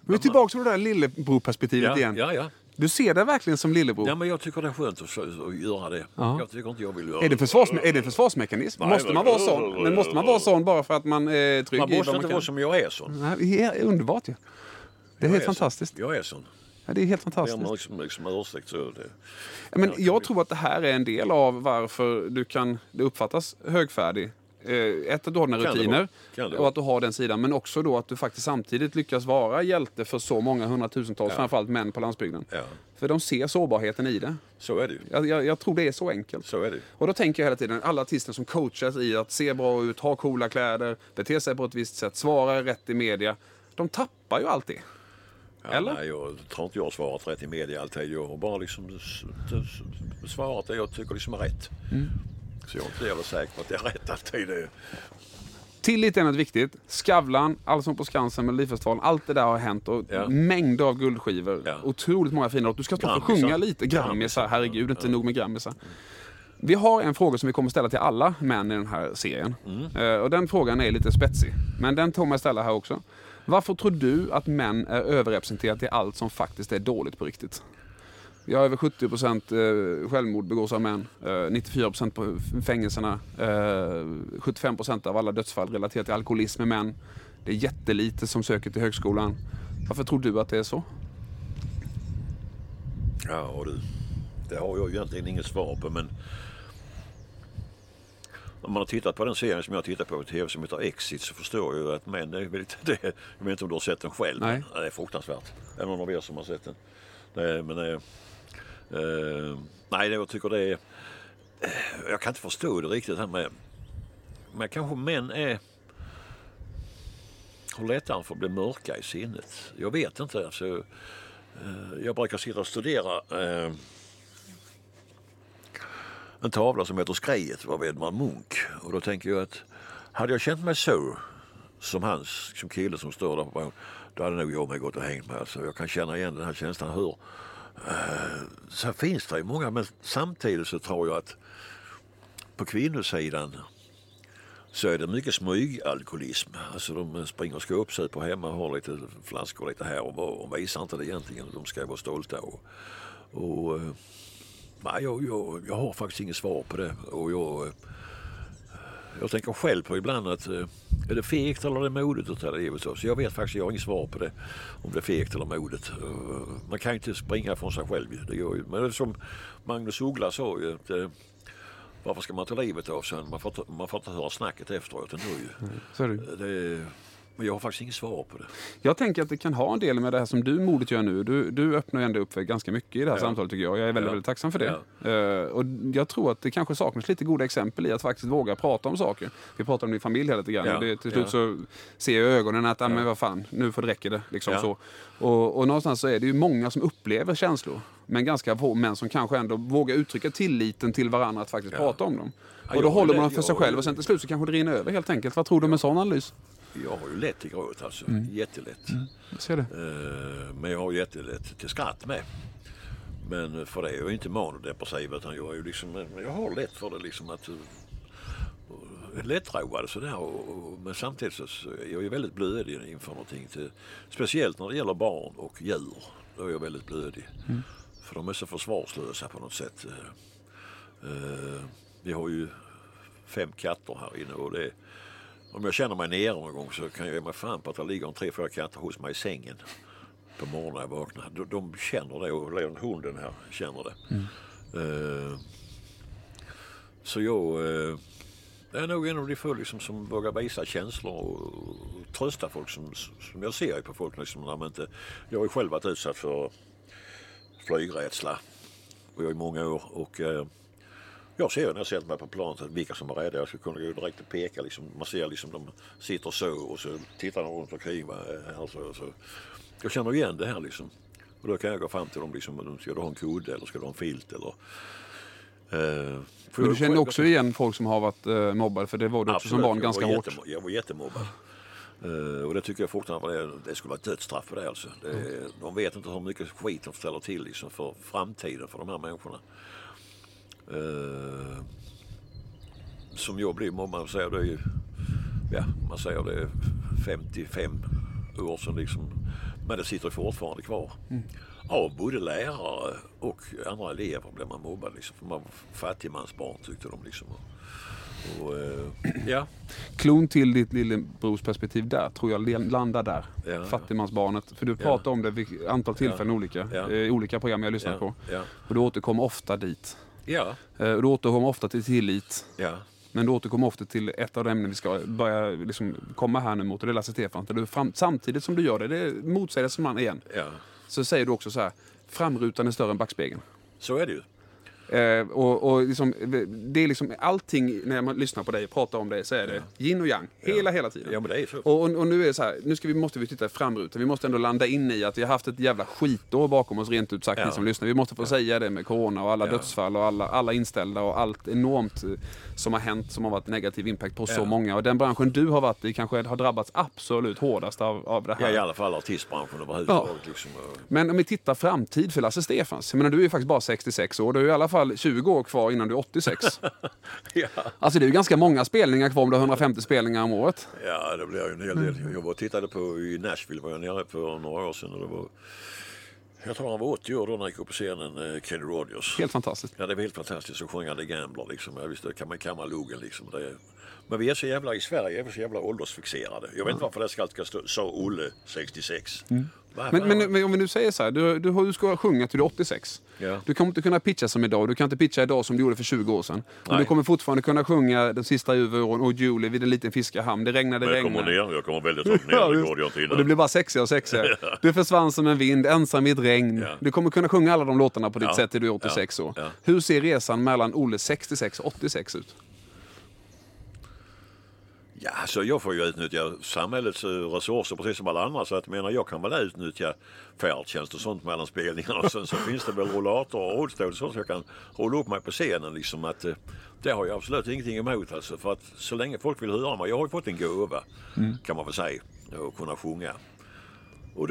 Vi är tillbaka till det där lillebror-perspektivet igen. Ja, ja. Du ser det verkligen som lillebror. Ja, men jag tycker det är skönt att göra det. Aha. Jag tycker inte jag vill göra det. Är det försvarsmekanism? Nej, måste man vara sån? Men måste man vara sån bara för att man är trygg? Man måste inte vara som jag är sån. Nej, är underbart ju. Ja. Det är helt fantastiskt. Jag är sån. Ja, det är helt fantastiskt. Jag har liksom ursäkt så det. Men jag tror att det här är en del av varför du kan det uppfattas högfärdig. ett, att du har dina rutiner och att du har den sidan, men också då att du faktiskt samtidigt lyckas vara hjälte för så många hundratusentals, framförallt män på landsbygden. Ja. För de ser sårbarheten i det. Så är det ju. Jag tror det är så enkelt. Så är det. Och då tänker jag hela tiden, alla artister som coachas i att se bra ut, ha coola kläder, bete sig på ett visst sätt, svara rätt i media, de tappar ju alltid. Eller? Ja, nej, jag tror inte jag har svarat rätt i media alltid. Jag har bara liksom svarat det jag tycker liksom är rätt. Mm. Så jag är inte jävla säker på att det är rätt alltid. Tillit är något viktigt. Skavlan, Allsång på Skansen, Melodifestivalen, allt det där har hänt. Och mängder av guldskivor. Ja. Otroligt många fina låtar. Du ska stå och sjunga lite. Grammisar, herregud, inte nog med grammisar. Vi har en fråga som vi kommer ställa till alla män i den här serien. Och den frågan är lite spetsig. Men den tar man ställa här också. Varför tror du att män är överrepresenterade i allt som faktiskt är dåligt på riktigt? Vi har över 70% självmord begås av män, 94% på fängelserna, 75% av alla dödsfall relaterat till alkoholism är män. Det är jättelite som söker till högskolan. Varför tror du att det är så? Ja, det har jag ju egentligen inget svar på, men om man har tittat på den serien som jag tittar på tv som heter Exit, så förstår jag att män är väldigt... Jag vet inte om du har sett den själv. Nej. Det är fruktansvärt. Även om någon av er som har sett den. Nej, jag tycker det är... Jag kan inte förstå det riktigt här med... Men kanske män är... Hur lättare för att bli mörka i sinnet. Jag vet inte. Alltså, jag brukar sitta och studera... en tavla som heter Skrejet, vad vet man, Munk. Och då tänker jag att hade jag känt mig så som hans, som kille som står där på bron, då hade nog jag mig gått och hängt med. Så jag kan känna igen den här känslan. Hur så finns det ju många, men samtidigt så tror jag att på kvinnosidan så är det mycket smygalkoholism. Alltså de springer och ska upp sig på hemma och har lite flaskor lite här och visar inte det egentligen. De ska vara stolta och nej, jag har faktiskt inget svar på det. Och jag tänker själv på ibland att är det fegt eller är det modigt att ta livet av? Så jag vet faktiskt, jag har inget svar på det, om det är fegt eller modigt. Man kan inte springa från sig själv. Det gör ju. Men som Magnus Uggla sa ju, att, varför ska man ta livet av sen? Man får inte höra snacket efteråt ändå ju. Men jag har faktiskt inget svar på det. Jag tänker att det kan ha en del med det här som du modigt gör nu. Du öppnar ju ändå upp för ganska mycket i det här samtalet, tycker jag. Jag är väldigt tacksam för det. Ja. Och jag tror att det kanske saknas lite goda exempel i att faktiskt våga prata om saker. Vi pratar om din familj här lite grann. Ja. Till slut så ser jag i ögonen att men vad fan, nu får det räcka det. Liksom så. Och någonstans så är det ju många som upplever känslor. Men ganska få män som kanske ändå vågar uttrycka tilliten till varandra att faktiskt prata om dem. Och då håller man dem för sig själv och sen till slut så kanske det rinner över helt enkelt. Vad tror du om en sån analys? Jag har ju lätt till gråt, alltså. Jättelätt. Jag ser det. Men jag har ju jättelätt till skratt med. Men för det är jag inte manodepressiv, utan jag är ju liksom, jag har lätt för det liksom att lättroad sådär. Men samtidigt så är jag ju väldigt blödig inför någonting. Speciellt när det gäller barn och djur. Då är jag väldigt blödig. För de är så försvarslösa på något sätt. Vi har ju 5 katter här inne och det... Om jag känner mig nere någon gång så kan jag ge mig fan på att det ligger 3-4 katter hos mig i sängen på morgonen när jag vaknar. De känner det, och hunden här känner det. Så jag är nog en av de få liksom, som vågar visa känslor och trösta folk som jag ser på folk. Liksom, när inte, jag har själv varit utsatt för flygrädsla och jag i många år och... Jag ser ju när jag sätter mig på planet att vilka som är rädda. Jag skulle kunna gå direkt och peka. Liksom. Man ser liksom de sitter så och så tittar de runt omkring. Alltså, jag känner igen det här liksom. Och då kan jag gå fram till dem liksom, ska du ha en kudde eller ska du ha en filt eller... Men du känner också igen folk som har varit mobbade, för det var du också som barn ganska hårt. Jag var jättemobbad. Och det tycker jag fortfarande, det skulle vara ett dödsstraff för det alltså. De vet inte hur mycket skit de ställer till liksom, för framtiden för de här människorna. Som jag blir mobbad, säger det ju, man säger det är 55 år sedan liksom, men det sitter fortfarande kvar. Av både lärare och andra elever blev man mobbad liksom, för man var fattigmansbarn tyckte de liksom. Klon till ditt lillebrors perspektiv där, tror jag landar där. Fattigmansbarnet, för du pratar om det vid antal tillfällen olika program jag lyssnar på. Och du återkommer ofta dit. Ja. Då återkommer ofta till tillit. Ja. Men du återkommer ofta till ett av de ämnen vi ska börja liksom komma här nu mot, och det är Lasse Stefans. Samtidigt som du gör det, det motsäger som man igen. Ja. Så säger du också så här, framrutan är större än backspegeln. Så är det ju. Och liksom, det är liksom allting när man lyssnar på dig och pratar om dig så är det yin och yang, hela tiden. Ja, men det är så. Och nu är det så här, nu måste vi titta framrutan. Vi måste ändå landa in i att vi har haft ett jävla skitår bakom oss rent ut sagt, ni som lyssnar. Vi måste få säga det med corona och alla dödsfall och alla inställda och allt enormt som har hänt som har varit negativ impact på så många. Och den branschen du har varit i kanske har drabbats absolut hårdast av det här. Ja, i alla fall artistbranschen överhuvudtaget. Ja. Liksom. Men om vi tittar framtid för Lasse Stefans. Jag menar, du är faktiskt bara 66 år, du är ju i alla fall 20 år kvar innan du är 86. Ja. Alltså det är ju ganska många spelningar kvar om du har 150 spelningar om året. Ja, det blir ju en hel del. Jag var och tittade på i Nashville, var jag nere för några år sedan, och det var, jag tror han var 80 år då när jag gick upp på scenen, Kenny Rogers. Helt fantastiskt. Ja, det var helt fantastiskt. Så sjöng han The Gambler liksom. Jag visste, kan man kamma logen liksom. Det är... Men vi är så jävla i Sverige, vi är så jävla åldersfixerade. Jag vet inte varför det ska alltid sa Olle 66. Mm. Men om vi nu säger så här, du ska sjunga till 86. Ja. Du kommer inte kunna pitcha som idag. Du kan inte pitcha idag som du gjorde för 20 år sedan. Men du kommer fortfarande kunna sjunga den sista uvåren och Julie vid en liten fiskehamn. Det regnade regn. Jag kommer väldigt långt ner. Det går jag inte innan. Och det blir bara sexigare och sexigare. Ja. Du försvann som en vind, ensam i ett regn. Ja. Du kommer kunna sjunga alla de låtarna på ditt sätt till du är 86 år. Ja. Hur ser resan mellan Olle 66 och 86 ut? Ja, så jag får ju utnyttja samhällets resurser precis som alla andra, så att menar jag kan väl utnyttja färdtjänst och sånt mellan spelningarna, och sen så finns det väl rollator och rullstol så jag kan hålla upp mig på scenen liksom, att det har jag absolut ingenting emot alltså, för att så länge folk vill höra mig, jag har ju fått en gåva kan man väl säga, att kunna sjunga, och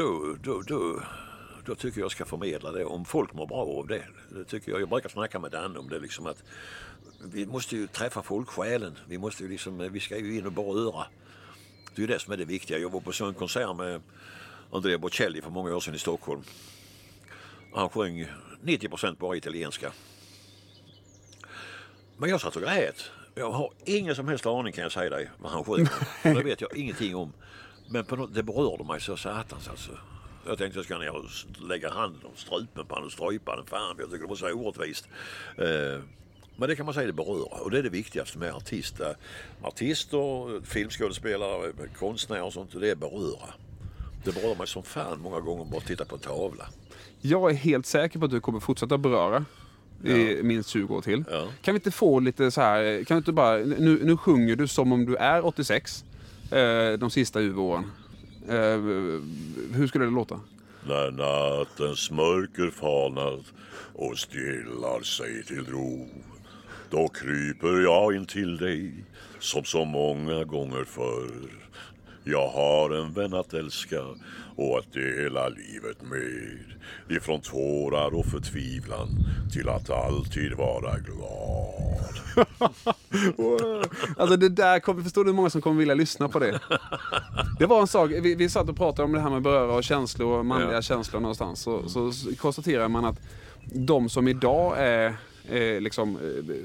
då tycker jag ska förmedla det om folk mår bra av det. Det tycker jag brukar snacka med Dan om det liksom, att vi måste ju träffa folksjälen. Vi måste ju liksom, vi ska ju in och beröra. Det är ju det som är det viktiga. Jag var på en konsert med Andrea Bocelli för många år sedan i Stockholm. Han sjöng 90% bara italienska. Men jag satt och grät. Jag har ingen som helst aning, kan jag säga dig, vad han sjöng. Det vet jag ingenting om. Men på det berörde mig så satans alltså. Jag tänkte att jag ska ner och lägga handen om strupen på honom och strypa den. Fan, jag tycker det var så orättvist. Men det kan man säga, det berör. Och det är det viktigaste med artister. Artister, filmskådespelare, konstnärer och sånt. Det är beröra. Det berör mig som fan många gånger bara titta på en tavla. Jag är helt säker på att du kommer fortsätta beröra i minst 20 år till. Ja. Kan vi inte få lite så här... Kan vi inte bara, nu sjunger du som om du är 86 de sista UV-åren. Hur skulle det låta? När nattens mörker falnat och stillar sig till ro, då kryper jag in till dig som så många gånger förr. Jag har en vän att älska och att dela livet med, ifrån tårar och förtvivlan till att alltid vara glad. Alltså det där kommer, förstår du hur många som kommer vilja lyssna på det? Det var en sak, vi satt och pratade om det här med beröra och känslor och manliga känslor någonstans, så konstaterar man att de som idag är liksom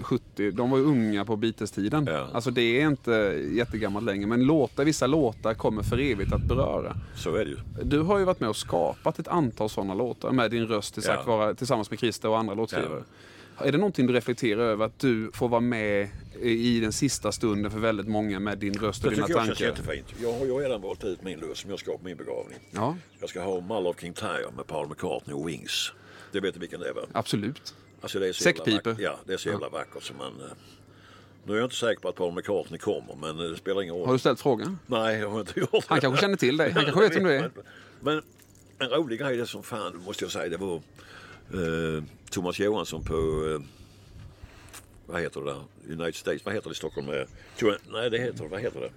70, de var ju unga på Beatles-tiden. Alltså det är inte jättegammalt längre, men vissa låtar kommer för evigt att beröra. Så är det ju. Du har ju varit med och skapat ett antal sådana låtar med din röst tillsammans med Christa och andra låtskrivare. Är det någonting du reflekterar över, att du får vara med i den sista stunden för väldigt många med din röst och dina tankar? Det tycker jag känns jättefint. Jag har ju redan valt ut min låt som jag ska på min begravning. Ja. Jag ska ha Mall of King Tyre med Paul McCartney och Wings. Det vet du vilken det är, va? Absolut. Alltså det är så jävla, det är så jävla vackert som man... Nu är jag inte säker på att Paul McCartney kommer, men det spelar ingen roll. Har du ställt frågan? Nej, jag har inte gjort det. Han kanske känner till dig, han kanske vet vem du är. Men en rolig grej, det som fan, måste jag säga, det var Thomas Johansson på... vad heter det där? United States, vad heter det i Stockholm? Nej, det heter... Vad heter det?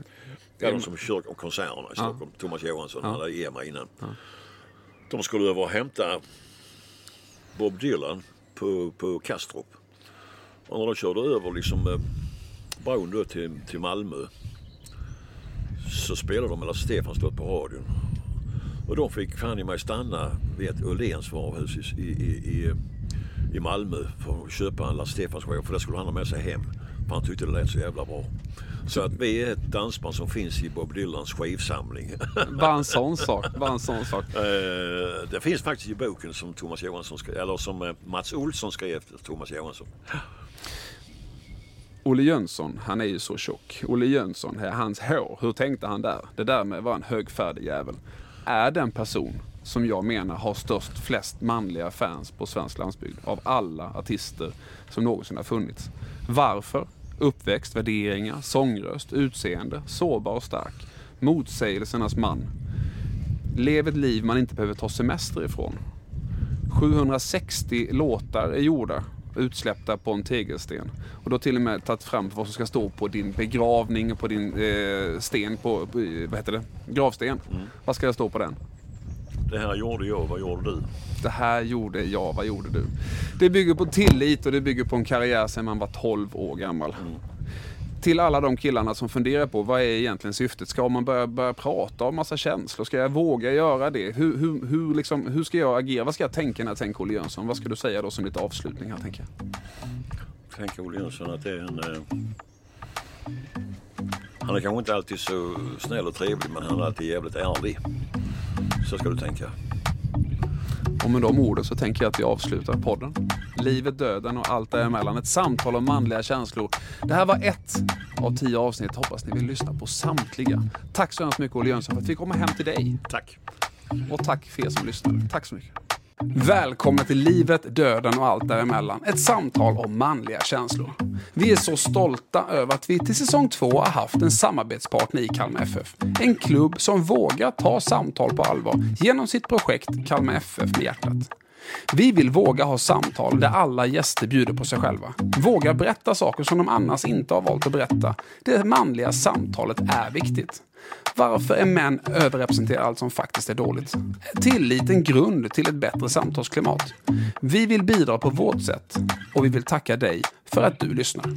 Det är de som kör om konserterna i Stockholm. Ja. Thomas Johansson, han hade EMA innan. Ja. De skulle över och hämta Bob Dylan på Kastrup. Och när de körde över liksom bron då till Malmö, så spelade de mellan Stefan stod på radion. Och de fick fan i mig stanna vid ett Öhlens varuhus i Malmö för att köpa en Lasse Stefans skiva, för det skulle han ha med sig hem. För han tyckte det lät så jävla bra. Så att vi är ett dansband som finns i Bob Dylans skivsamling. Bara en sån sak. Det finns faktiskt i boken som Thomas Johansson skrev, eller som Mats Olsson skrev till Thomas Johansson. Olle Jönsson, han är ju så tjock. Olle Jönsson, hans hår, hur tänkte han där? Det där med var en högfärdig jävel. Är den person som jag menar har flest manliga fans på svensk landsbygd av alla artister som någonsin har funnits. Varför? Uppväxt, värderingar, sångröst, utseende, sårbar och stark, motsägelsernas man. Lev ett liv man inte behöver ta semester ifrån. 760 låtar är gjorda, utsläppta på en tegelsten. Och då till och med tagit fram vad som ska stå på din begravning, på din sten, på vad heter det? Gravsten. Mm. Vad ska det stå på den? Det här gjorde jag, vad gjorde du? Det här gjorde jag, vad gjorde du? Det bygger på tillit och det bygger på en karriär sedan man var 12 år gammal. Mm. Till alla de killarna som funderar på vad är egentligen syftet? Ska man börja prata om massa känslor? Ska jag våga göra det? Hur ska jag agera? Vad ska jag tänka när jag tänker Olle Jönsson? Vad ska du säga då som lite avslutning här, tänker jag? Jag tänker Olle Jönsson att det är en... Han är kanske inte alltid så snäll och trevlig, men han är alltid jävligt ärlig. Så ska du tänka. Och med de orden så tänker jag att vi avslutar podden. Livet, döden och allt däremellan. Ett samtal om manliga känslor. Det här var 1 av 10 avsnitt. Hoppas ni vill lyssna på samtliga. Tack så hemskt mycket, Olle Jönsson, för att vi kommer hem till dig. Tack. Och tack för er som lyssnade. Tack så mycket. Välkommen till Livet, döden och allt däremellan. Ett samtal om manliga känslor. Vi är så stolta över att vi till säsong 2 har haft en samarbetspartner i Kalmar FF. En klubb som vågar ta samtal på allvar genom sitt projekt Kalmar FF med hjärtat. Vi vill våga ha samtal där alla gäster bjuder på sig själva. Våga berätta saker som de annars inte har valt att berätta. Det manliga samtalet är viktigt. Varför är män överrepresenterade allt som faktiskt är dåligt? Tillit en grund till ett bättre samtalsklimat. Vi vill bidra på vårt sätt och vi vill tacka dig för att du lyssnar.